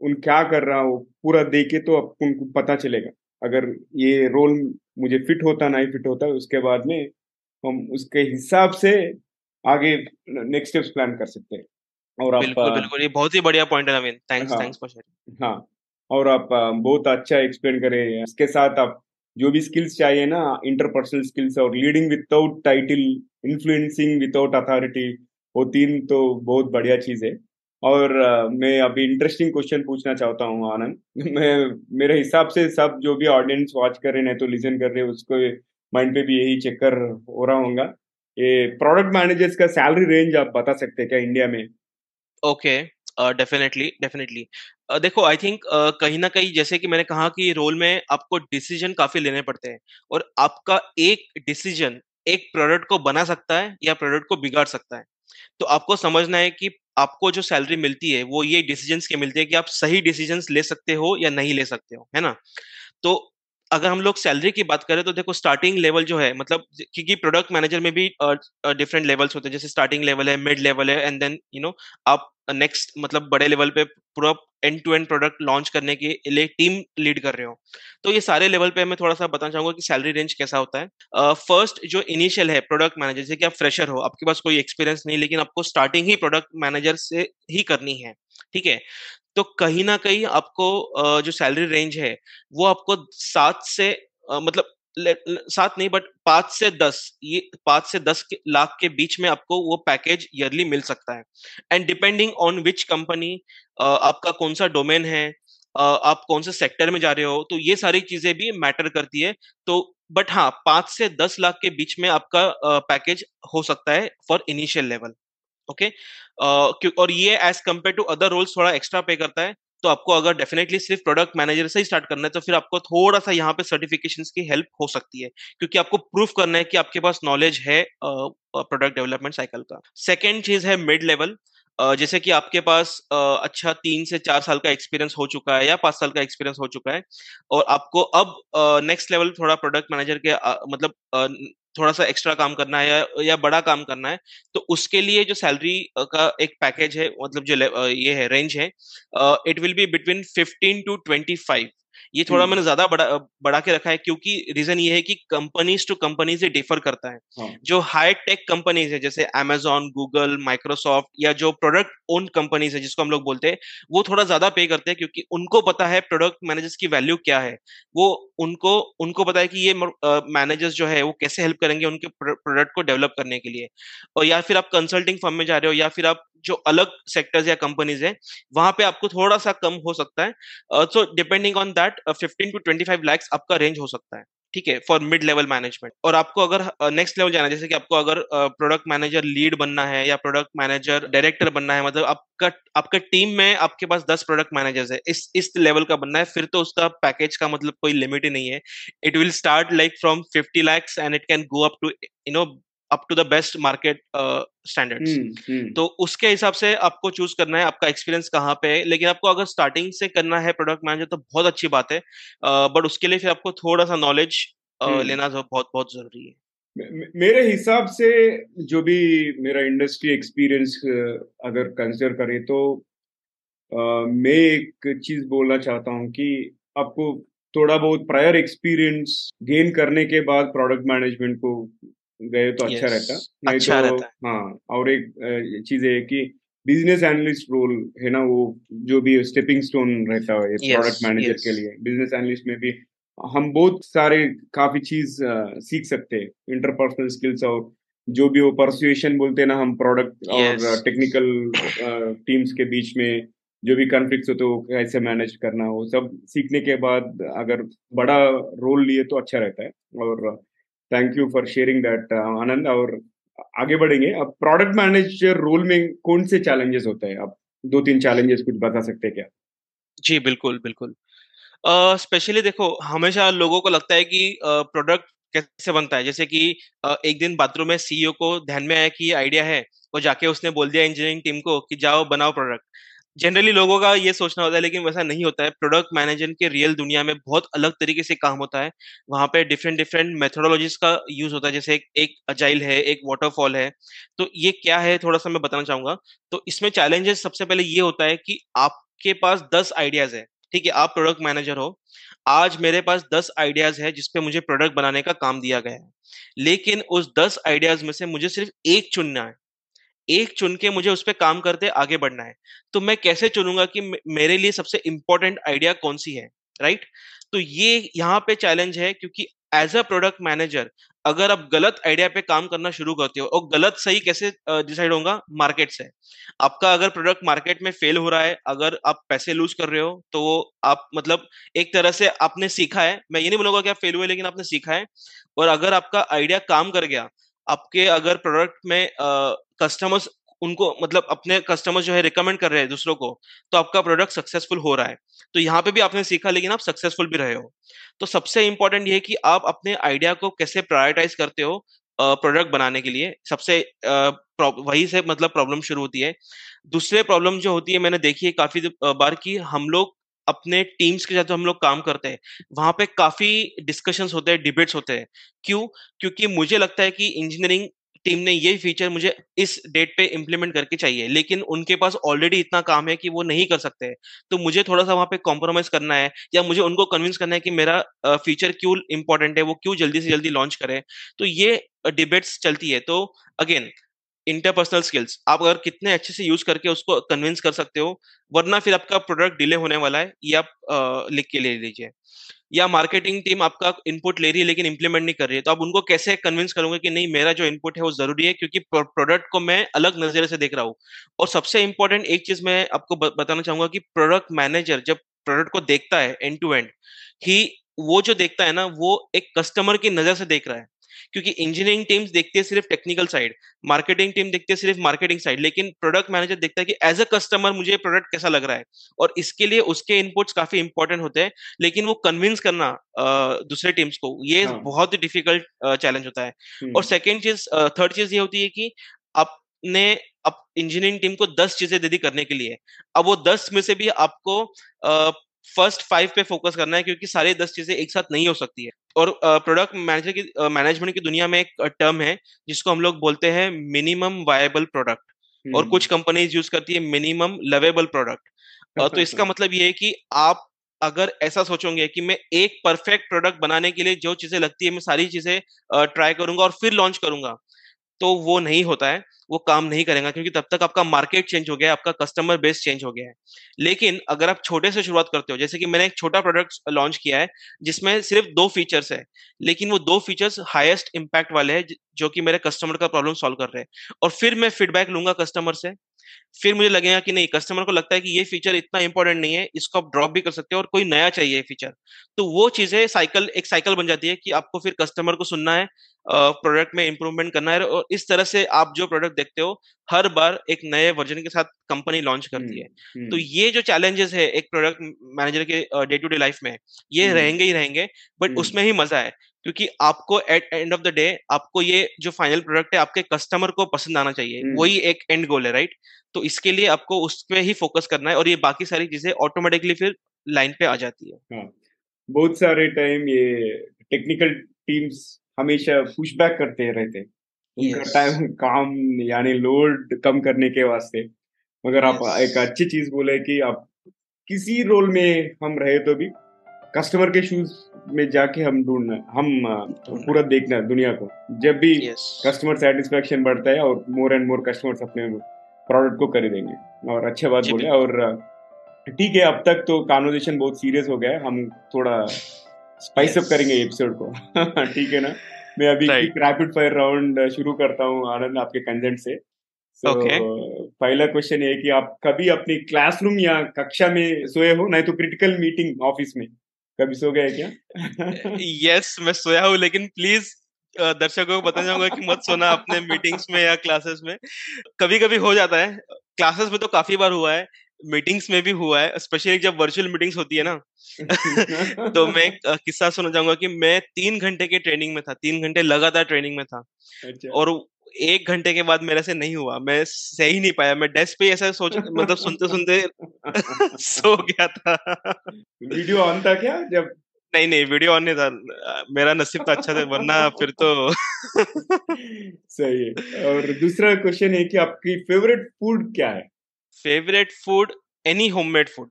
उन क्या कर रहा हो पूरा देखे तो उनको पता चलेगा अगर ये रोल मुझे फिट होता नहीं फिट होता। उसके बाद में हम उसके हिसाब से आगे नेक्स्ट स्टेप्स प्लान कर सकते हैं। और बिल्कुल ये बहुत ही बढ़िया पॉइंट है नवीन, थैंक्स फॉर शेयरिंग। हाँ, और आप बहुत अच्छा एक्सप्लेन करें। इसके साथ आप जो भी स्किल्स चाहिए ना, इंटरपर्सनल स्किल्स और leading without title, influencing without authority, वो तीन तो बहुत बढ़िया चीज़ है। और मैं अभी इंटरेस्टिंग क्वेश्चन पूछना चाहता हूँ आनंद। मैं मेरे हिसाब से सब जो भी ऑडियंस वॉच कर रहे हैं तो लिसन कर रहे हैं, उसको माइंड पे भी यही चक्कर हो रहा होगा। ये प्रोडक्ट मैनेजर्स का सैलरी रेंज आप बता सकते हैं क्या इंडिया में? Okay, definitely. देखो, आई थिंक कहीं ना कहीं जैसे कि मैंने कहा कि रोल में आपको डिसीजन काफी लेने पड़ते हैं, और आपका एक डिसीजन एक प्रोडक्ट को बना सकता है या प्रोडक्ट को बिगाड़ सकता है। तो आपको समझना है कि आपको जो सैलरी मिलती है वो ये डिसीजंस के मिलते हैं कि आप सही डिसीजंस ले सकते हो या नहीं ले सकते हो, है ना। तो अगर हम लोग सैलरी की बात करें तो देखो, स्टार्टिंग लेवल जो है, मतलब क्योंकि प्रोडक्ट मैनेजर में भी डिफरेंट लेवल्स होते हैं, जैसे स्टार्टिंग लेवल है, मिड लेवल है, एंड देन यू नो आप नेक्स्ट मतलब बड़े लेवल पे पूरा end to end product launch करने के लिए टीम लीड कर रहे हो। तो ये सारे लेवल पे मैं थोड़ा सा बताना चाहूंगा कि सैलरी रेंज कैसा होता है। फर्स्ट जो इनिशियल है प्रोडक्ट मैनेजर, जैसे कि आप फ्रेशर हो, आपके पास कोई एक्सपीरियंस नहीं, लेकिन आपको स्टार्टिंग ही प्रोडक्ट मैनेजर से ही करनी है, ठीक है। तो कहीं ना कहीं आपको जो सैलरी रेंज है वो आपको 5 से 10 ये 5 से 10 लाख के बीच में आपको वो पैकेज ईयरली मिल सकता है। And depending on which company, आपका कौन सा डोमेन है, आप कौन से सेक्टर में जा रहे हो, तो ये सारी चीजें भी मैटर करती है। तो बट हाँ, 5 से 10 लाख के बीच में आपका पैकेज हो सकता है फॉर इनिशियल लेवल, ओके। और ये as compare to other roles थोड़ा एक्स्ट्रा पे करता है। तो आपको अगर डेफिनेटली सिर्फ प्रोडक्ट मैनेजर से ही स्टार्ट करना है तो फिर आपको थोड़ा सा यहाँ पे सर्टिफिकेशंस की हेल्प हो सकती है, क्योंकि आपको प्रूफ करना है कि आपके पास नॉलेज है प्रोडक्ट डेवलपमेंट साइकिल का। सेकेंड चीज है मिड लेवल, जैसे कि आपके पास अच्छा 3 से 4 साल का एक्सपीरियंस हो चुका है या 5 साल का एक्सपीरियंस हो चुका है, और आपको अब नेक्स्ट लेवल थोड़ा प्रोडक्ट मैनेजर के मतलब थोड़ा सा एक्स्ट्रा काम करना है या बड़ा काम करना है, तो उसके लिए जो सैलरी का एक पैकेज है, मतलब जो ये है रेंज है, it will be between 15 to 25। ये थोड़ा मैंने ज्यादा बढ़ा के रखा है, क्योंकि रीजन ये है कि कंपनीज टू कंपनीज ये डिफर करता है। जो हाई टेक कंपनीज है जैसे Amazon, Google, Microsoft या जो प्रोडक्ट ओन कंपनीज है जिसको हम लोग बोलते हैं, वो थोड़ा ज्यादा पे करते हैं, क्योंकि उनको पता है प्रोडक्ट मैनेजर्स की वैल्यू क्या है। वो उनको पता है कि ये मैनेजर्स जो है वो कैसे हेल्प करेंगे उनके प्रोडक्ट को डेवलप करने के लिए। और या फिर आप कंसल्टिंग फर्म में जा रहे हो या फिर आप जो अलग सेक्टर्स या कंपनीज है, वहां पे आपको थोड़ा सा कम हो सकता है। So depending on that 15 to 25 lakhs आपका रेंज हो सकता है, ठीक है, फॉर मिड लेवल मैनेजमेंट। और आपको अगर नेक्स्ट लेवल जाना है, जैसे कि आपको अगर प्रोडक्ट मैनेजर लीड बनना है या प्रोडक्ट मैनेजर डायरेक्टर बनना है, मतलब आपका टीम में आपके पास 10 प्रोडक्ट मैनेजर्स है, इस लेवल का बनना है, फिर तो उसका पैकेज का मतलब कोई लिमिट ही नहीं है। It will start like from 50 lakhs and it can go up to the best market standards. तो उसके हिसाब से आपको चूज करना है आपका एक्सपीरियंस कहाँ पे है। लेकिन आपको अगर स्टार्टिंग से करना है प्रोडक्ट मैनेजर तो बहुत अच्छी बात है, बट उसके लिए फिर आपको थोड़ा सा नॉलेज लेना बहुत बहुत जरूरी है। मेरे हिसाब से जो भी मेरा इंडस्ट्री एक्सपीरियंस अगर कंसिडर करें तो मैं एक चीज बोलना चाहता हूँ कि आपको थोड़ा बहुत प्रायर एक्सपीरियंस गेन करने के बाद प्रोडक्ट मैनेजमेंट को गए तो अच्छा रहता, नहीं अच्छा तो रहता। हाँ, और एक चीज है कि बिजनेस एनालिस्ट रोल है ना, वो जो भी स्टेपिंग स्टोन रहता है प्रोडक्ट मैनेजर के लिए। बिजनेस एनालिस्ट में भी हम बहुत सारे काफी चीज सीख सकते हैं, इंटरपर्सनल स्किल्स और जो भी वो परसुएशन बोलते हैं ना हम, प्रोडक्ट और टेक्निकल टीम्स के बीच में जो भी कॉन्फ्लिक्ट्स होते हैं वो कैसे मैनेज करना, वो सब सीखने के बाद अगर बड़ा रोल लिए तो अच्छा रहता है। और thank you for sharing that Anand. और आगे बढ़ेंगे, अब प्रोडक्ट मैनेजर रोल में कौन से चैलेंजेस होते हैं, आप 2-3 चैलेंजेस कुछ बता सकते हैं क्या? जी बिल्कुल। स्पेशली देखो, हमेशा लोगों को लगता है कि प्रोडक्ट कैसे बनता है। जैसे कि एक दिन बाथरूम में सीईओ को ध्यान में आया कि आइडिया है, और जाके उसने बोल दिया इंजीनियरिंग टीम को कि जाओ बनाओ प्रोडक्ट। जनरली लोगों का ये सोचना होता है, लेकिन वैसा नहीं होता है। प्रोडक्ट मैनेजमेंट के रियल दुनिया में बहुत अलग तरीके से काम होता है। वहाँ पे डिफरेंट डिफरेंट मेथोडोलॉजीज का यूज होता है, जैसे एक अजाइल है, एक वाटरफॉल है। तो ये क्या है, थोड़ा सा मैं बताना चाहूंगा। तो इसमें चैलेंजेस सबसे पहले ये होता है कि आपके पास 10 आइडियाज है, ठीक है, आप प्रोडक्ट मैनेजर हो। आज मेरे पास 10 आइडियाज है जिसपे मुझे प्रोडक्ट बनाने का काम दिया गया है, लेकिन उस 10 आइडियाज में से मुझे सिर्फ एक चुनना है। एक चुन के मुझे उस पर काम करते आगे बढ़ना है। तो मैं कैसे चुनूंगा कि मेरे लिए सबसे इंपॉर्टेंट आइडिया कौन सी है, राइट? तो ये यहाँ पे चैलेंज है, क्योंकि एज अ प्रोडक्ट मैनेजर अगर आप गलत आइडिया पे काम करना शुरू करते हो, और गलत सही कैसे डिसाइड होगा, मार्केट से। आपका अगर प्रोडक्ट मार्केट में फेल हो रहा है, अगर आप पैसे लूज कर रहे हो, तो आप मतलब एक तरह से आपने सीखा है। मैं ये नहीं बोलूंगा कि आप फेल हुए, लेकिन आपने सीखा है। और अगर आपका आइडिया काम कर गया, आपके अगर प्रोडक्ट में कस्टमर्स उनको मतलब अपने कस्टमर्स जो है रिकमेंड कर रहे हैं दूसरों को, तो आपका प्रोडक्ट सक्सेसफुल हो रहा है। तो यहाँ पे भी आपने सीखा, लेकिन आप सक्सेसफुल भी रहे हो। तो सबसे इंपॉर्टेंट ये है कि आप अपने आइडिया को कैसे प्रायोरिटाइज करते हो प्रोडक्ट बनाने के लिए। सबसे वही से मतलब प्रॉब्लम शुरू होती है। दूसरे प्रॉब्लम जो होती है, मैंने देखी है काफी बार की हम लोग अपने टीम्स के साथ जो हम लोग काम करते हैं, वहां पे काफी डिस्कशंस होते हैं, डिबेट्स होते हैं। क्यों? क्योंकि मुझे लगता है कि इंजीनियरिंग टीम ने ये फीचर मुझे इस डेट पे इंप्लीमेंट करके चाहिए, लेकिन उनके पास ऑलरेडी इतना काम है कि वो नहीं कर सकते। तो मुझे थोड़ा सा वहां पे कॉम्प्रोमाइज करना है, या मुझे उनको कन्विंस करना है कि मेरा फीचर क्यों इंपॉर्टेंट है, वो क्यों जल्दी से जल्दी लॉन्च करे। तो ये डिबेट्स चलती है। तो अगेन, इंटरपर्सनल स्किल्स आप अगर कितने अच्छे से यूज करके उसको कन्विंस कर सकते हो, वरना फिर आपका प्रोडक्ट डिले होने वाला है। ये आप लिख के ले लीजिए। या मार्केटिंग टीम आपका इनपुट ले रही है लेकिन इंप्लीमेंट नहीं कर रही है, तो आप उनको कैसे कन्विंस करोगे कि नहीं, मेरा जो इनपुट है वो जरूरी है, क्योंकि प्रोडक्ट को मैं अलग नजरे से देख रहा हूँ। और सबसे इंपॉर्टेंट एक चीज मैं आपको बताना चाहूंगा कि प्रोडक्ट मैनेजर जब प्रोडक्ट को देखता है एंड टू एंड ही, वो जो देखता है ना, वो एक कस्टमर की नजर से देख रहा है। क्योंकि इंजीनियरिंग टीम्स देखती है सिर्फ टेक्निकल साइड, मार्केटिंग टीम देखती है सिर्फ मार्केटिंग साइड, लेकिन प्रोडक्ट मैनेजर देखता है कि एज अ कस्टमर मुझे प्रोडक्ट कैसा लग रहा है, और इसके लिए उसके इनपुट्स काफी इंपॉर्टेंट होते हैं। लेकिन वो कन्विंस करना दूसरे टीम्स को, ये बहुत ही डिफिकल्ट चैलेंज होता है। और थर्ड चीज ये होती है कि आपने आप इंजीनियरिंग टीम को 10 चीजें दे दी करने के लिए। अब वो 10 में से भी आपको फर्स्ट 5 पे फोकस करना है, क्योंकि सारे 10 चीजें एक साथ नहीं हो सकती है। और प्रोडक्ट मैनेजर की मैनेजमेंट की दुनिया में एक टर्म है जिसको हम लोग बोलते हैं मिनिमम वायबल प्रोडक्ट, और कुछ कंपनीज यूज करती है मिनिमम लवेबल प्रोडक्ट। तो इसका मतलब ये है कि आप अगर ऐसा सोचोगे कि मैं एक परफेक्ट प्रोडक्ट बनाने के लिए जो चीजें लगती है मैं सारी चीजें ट्राई करूंगा और फिर लॉन्च करूंगा, तो वो नहीं होता है, वो काम नहीं करेगा, क्योंकि तब तक आपका मार्केट चेंज हो गया है, आपका कस्टमर बेस चेंज हो गया है। लेकिन अगर आप छोटे से शुरुआत करते हो, जैसे कि मैंने एक छोटा प्रोडक्ट लॉन्च किया है जिसमें सिर्फ 2 फीचर्स है, लेकिन वो 2 फीचर्स हाईएस्ट इम्पैक्ट वाले हैं जो कि मेरे कस्टमर का प्रॉब्लम सॉल्व कर रहे हैं, और फिर मैं फीडबैक लूंगा कस्टमर से। फिर मुझे लगेगा कि नहीं, कस्टमर को लगता है कि ये फीचर इतना इंपॉर्टेंट नहीं है, इसको आप ड्रॉप भी कर सकते हो और कोई नया चाहिए फीचर। तो वो चीजें एक साइकिल बन जाती है कि आपको फिर कस्टमर को सुनना है, प्रोडक्ट में इंप्रूवमेंट करना है, और इस तरह से आप जो प्रोडक्ट देखते हो हर बार एक नए वर्जन के साथ कंपनी लॉन्च करती है। तो ये जो चैलेंजेस है एक प्रोडक्ट मैनेजर के डे टू डे लाइफ में, ये रहेंगे ही रहेंगे, बट उसमें ही मजा है, क्योंकि आपको at end of the day आपको ये जो फाइनल प्रोडक्ट है आपके कस्टमर को पसंद आना चाहिए, वही एक एंड गोल है, राइट? तो इसके लिए आपको उस पे ही फोकस करना है, और ये बाकी सारी चीजें ऑटोमेटिकली फिर लाइन पे आ जाती है। हाँ, बहुत सारे टाइम ये टेक्निकल टीम्स हमेशा पुशबैक करते रहते हैं उनका टाइम काम यानी लोड कम करने के वास्ते। मगर आप एक अच्छी चीज बोले कि आप किसी रोल में हम रहे तो भी कस्टमर के शूज में जाके हम ढूंढना, हम पूरा देखना दुनिया को। जब भी कस्टमर सेटिस्फेक्शन बढ़ता है और मोर एंड मोर कस्टमर्स अपने प्रोडक्ट को खरीदेंगे। और अच्छे बात बोले। और ठीक है, अब तक तो कॉन्वर्सेशन बहुत सीरियस हो गया है, हम थोड़ा स्पाइस अप करेंगे एपिसोड को। ठीक है ना, मैं अभी रैपिड फायर राउंड शुरू करता हूँ आनंद, आपके कंसेंट से। पहला क्वेश्चन है कि आप कभी अपनी क्लासरूम या कक्षा में सोए हो, नहीं तो क्रिटिकल मीटिंग ऑफिस में कभी सो गए क्या? यस, मैं सोया हूँ, लेकिन प्लीज दर्शकों को बताना चाहूंगा कि मत सोना अपने मीटिंग्स में या क्लासेस में। कभी कभी हो जाता है, क्लासेस में तो काफी बार हुआ है। मीटिंग्स में भी हुआ है, स्पेशली जब वर्चुअल मीटिंग्स होती है ना तो मैं किस्सा सुना चाहूंगा कि मैं 3 घंटे के ट्रेनिंग में था, 3 घंटे लगातार ट्रेनिंग में था, और 1 घंटे के बाद मेरे से नहीं हुआ, मैं सह ही नहीं पाया, मैं डेस्क पे ऐसा सोच मतलब सुनते सुनते सो गया था। वीडियो ऑन था क्या जब? नहीं, वीडियो ऑन नहीं था, मेरा नसीब तो अच्छा था, वरना फिर तो सही है। और दूसरा क्वेश्चन है कि आपकी फेवरेट फूड क्या है? Favourite food any homemade food,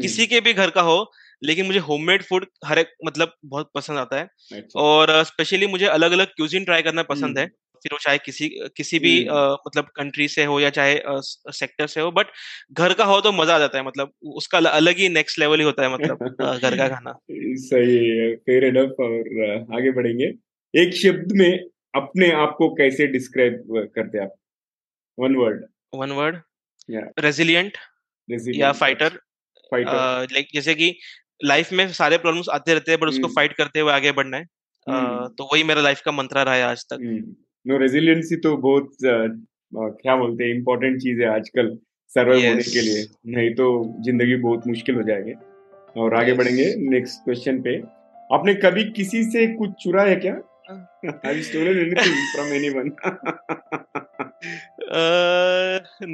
किसी के भी घर का हो, लेकिन मुझे होममेड फूड हर एक मतलब बहुत पसंद आता है, और स्पेशली मुझे अलग अलग क्यूजिन ट्राई करना पसंद है, फिर वो चाहे किसी भी मतलब कंट्री से हो या चाहे सेक्टर से हो, बट घर का हो तो मजा आ जाता है, मतलब उसका अलग ही नेक्स्ट लेवल ही होता है, मतलब घर का खाना। सही है, फेयर एनफ। और आगे बढ़ेंगे, एक शब्द में अपने आप को कैसे डिस्क्राइब करते हैं आप? वन वर्ड रेजिलिएंट या फाइटर। लाइक जैसे कि लाइफ में सारे प्रॉब्लम्स आते रहते हैं, बट उसको फाइट करते हुए आगे बढ़ना है, तो वही मेरा लाइफ का मंत्रा रहा है आज तक। नो, रेजिलियंसी तो बहुत क्या बोलते हैं, इम्पोर्टेंट चीज है आजकल सर्वाइव होने के लिए, नहीं तो जिंदगी बहुत मुश्किल हो जाएगी। और आगे बढ़ेंगे नेक्स्ट क्वेश्चन पे, आपने कभी किसी से कुछ चुरा है क्या? Have you stolen anything from anyone?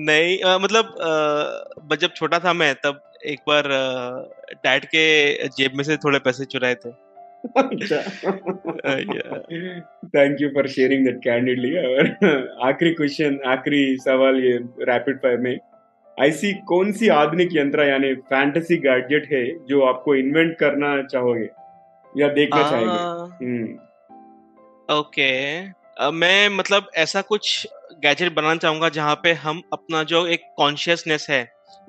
नहीं, मतलब जब छोटा था मैं, तब एक बार डैड के जेब में से थोड़े पैसे चुराए थे। Thank you for sharing that candidly. और आखिरी सवाल ये रैपिड फायर में, ऐसी कौन सी आधुनिक यंत्र यानी फैंटेसी गैजेट है जो आपको इन्वेंट करना चाहोगे या देखना चाहेंगे? ओके, मैं मतलब ऐसा कुछ गैजेट बनाना चाहूंगा जहाँ पे हम अपना जो एक कॉन्शियसनेस है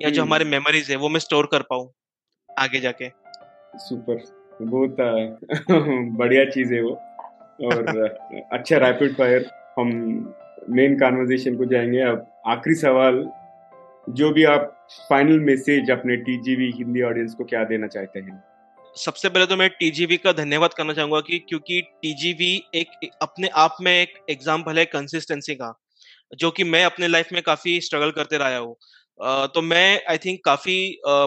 या जो हमारे मेमोरीज है वो मैं स्टोर कर पाऊँ आगे जाके। सुपर, बहुत बढ़िया चीज है वो। और अच्छा, रैपिड फायर, हम मेन कॉन्वर्जेशन को जाएंगे अब। आखिरी सवाल, जो भी आप फाइनल मैसेज अपने टीजीवी हिंदी ऑडियंस को क्या देना चाहते हैं? सबसे पहले तो मैं टीजीवी का धन्यवाद करना चाहूंगा कि क्योंकि टीजीवी एक अपने आप में एक एग्जाम्पल है कंसिस्टेंसी का, जो कि मैं अपने लाइफ में काफी स्ट्रगल करते रहा हूँ। तो मैं आई थिंक काफी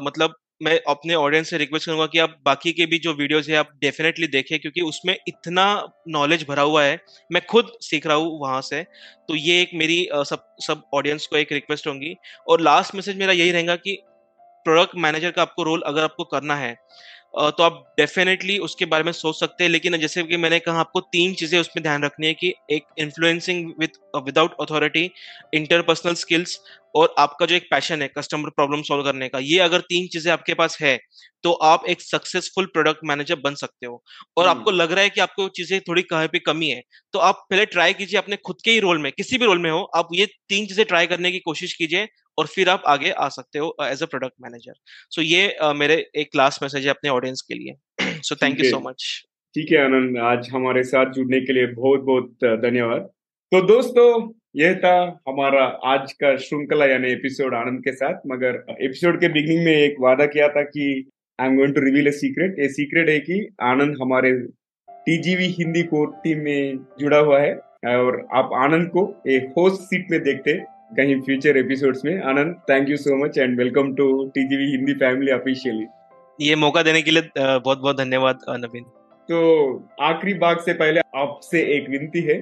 मतलब मैं अपने ऑडियंस से रिक्वेस्ट करूंगा कि आप बाकी के भी जो वीडियोस है आप डेफिनेटली देखें, क्योंकि उसमें इतना नॉलेज भरा हुआ है, मैं खुद सीख रहा हूँ वहां से। तो ये एक मेरी सब ऑडियंस को एक रिक्वेस्ट होगी। और लास्ट मैसेज मेरा यही रहेगा कि प्रोडक्ट मैनेजर का आपको रोल अगर आपको करना है तो आप डेफिनेटली उसके बारे में सोच सकते हैं, लेकिन जैसे कि मैंने कहा, आपको 3 चीजें उसमें ध्यान रखनी है कि एक influencing without authority, interpersonal skills, और आपका जो एक पैशन है कस्टमर प्रॉब्लम सॉल्व करने का। ये अगर 3 चीजें आपके पास है तो आप एक सक्सेसफुल प्रोडक्ट मैनेजर बन सकते हो। और आपको लग रहा है कि आपको चीजें थोड़ी कहीं पे कमी है, तो आप पहले ट्राई कीजिए, अपने खुद के ही रोल में, किसी भी रोल में हो, आप ये 3 चीजें ट्राई करने की कोशिश कीजिए, और फिर आप आगे आ सकते हो as a product manager. So ये मेरे एक लास्ट मैसेज है अपने ऑडियंस के लिए। So thank you so much. ठीक है आनंद, आज हमारे साथ जुड़ने के लिए बहुत बहुत धन्यवाद। तो दोस्तों, यह था हमारा आज का श्रृंखला यानी एपिसोड आनंद के साथ। मगर एपिसोड के बिगिनिंग में एक वादा किया था कि I am going to reveal a secret. ये सीक्रेट है कि आनंद हमारे टीजीवी हिंदी कोर टीम में जुड़ा हुआ है, और आप आनंद को एक होस्ट सीट में देखते कहीं फ्यूचर एपिसोड्स में। Anand, thank you so much and welcome to TGV Hindi family officially. ये मौका देने के लिए बहुत बहुत धन्यवाद नवीन। तो आखिरी भाग से पहले आपसे एक विनती है,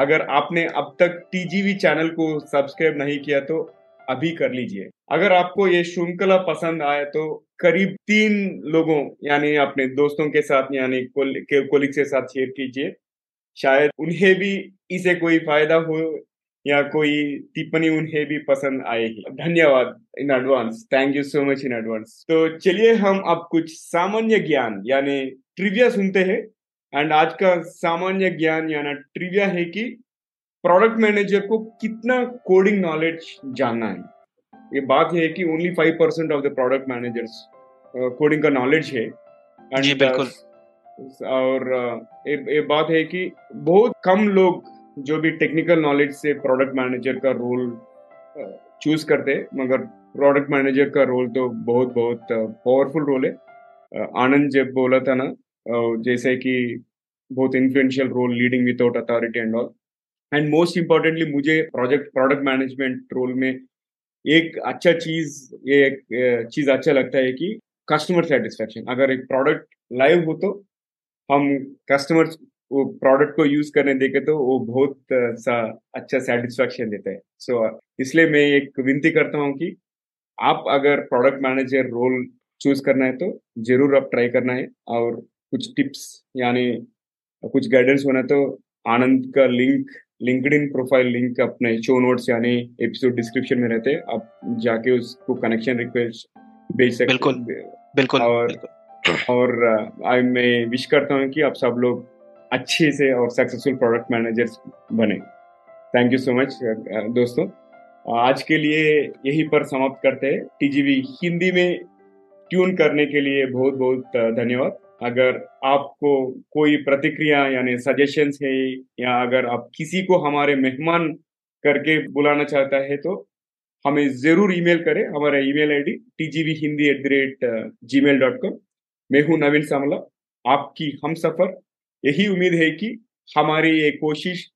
अगर आपने अब तक टीजीवी चैनल को सब्सक्राइब नहीं किया तो अभी कर लीजिए। अगर आपको ये श्रृंखला पसंद आए तो करीब 3 लोगों यानी अपने दोस्तों के साथ यानी कोलिग के साथ शेयर कीजिए, शायद उन्हें भी इसे कोई फायदा हो या कोई टिप्पणी उन्हें भी पसंद आएगी। धन्यवाद in advance, thank you so much in advance. तो चलिए हम अब कुछ सामान्य ज्ञान यानी ट्रिविया सुनते हैं। एंड आज का सामान्य ज्ञान यानी ट्रिविया है कि प्रोडक्ट मैनेजर को कितना कोडिंग नॉलेज जानना है। ये बात है कि only 5% of the product managers coding का नॉलेज है। जी बिल्कुल। और ये बात है कि बहुत कम लोग जो भी टेक्निकल नॉलेज से प्रोडक्ट मैनेजर का रोल चूज करते हैं, मगर प्रोडक्ट मैनेजर का रोल तो बहुत बहुत पावरफुल रोल है। आनंद जब बोला था ना, जैसे कि बहुत influential role, leading without authority and all. And most importantly मुझे प्रोजेक्ट प्रोडक्ट मैनेजमेंट रोल में एक अच्छा चीज, ये एक चीज अच्छा लगता है कि कस्टमर सेटिस्फेक्शन। अगर एक प्रोडक्ट लाइव हो तो हम कस्टमर वो प्रोडक्ट को यूज करने देके तो वो बहुत सा अच्छा सेटिस्फेक्शन देता है। सो इसलिए मैं एक विनती करता हूँ कि आप अगर प्रोडक्ट मैनेजर रोल चूज करना है तो जरूर आप ट्राई करना है। और कुछ टिप्स यानी कुछ गाइडेंस होना तो आनंद का लिंक्डइन प्रोफाइल लिंक अपने शो नोट्स यानी एपिसोड डिस्क्रिप्शन में रहते हैं, आप जाके उसको कनेक्शन रिक्वेस्ट भेज सकते हैं। बिल्कुल बिल्कुल। और मैं विश करता हूँ कि आप सब लोग अच्छे से और सक्सेसफुल प्रोडक्ट मैनेजर्स बने। थैंक यू सो मच दोस्तों, आज के लिए यही पर समाप्त करते हैं। टीजीवी हिंदी में ट्यून करने के लिए बहुत बहुत धन्यवाद। अगर आपको कोई प्रतिक्रिया यानी सजेशंस है या अगर आप किसी को हमारे मेहमान करके बुलाना चाहता है तो हमें जरूर ईमेल करें। हमारा ईमेल आईडी tgvhindi@gmail.com। मैं हूँ नवीन समला, आपकी हम सफर। यही उम्मीद है कि हमारी ये कोशिश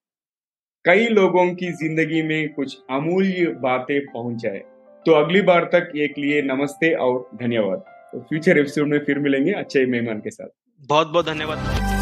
कई लोगों की जिंदगी में कुछ अमूल्य बातें पहुंच जाए। तो अगली बार तक एक लिए नमस्ते और धन्यवाद। तो फ्यूचर एपिसोड में फिर मिलेंगे अच्छे मेहमान के साथ। बहुत बहुत धन्यवाद।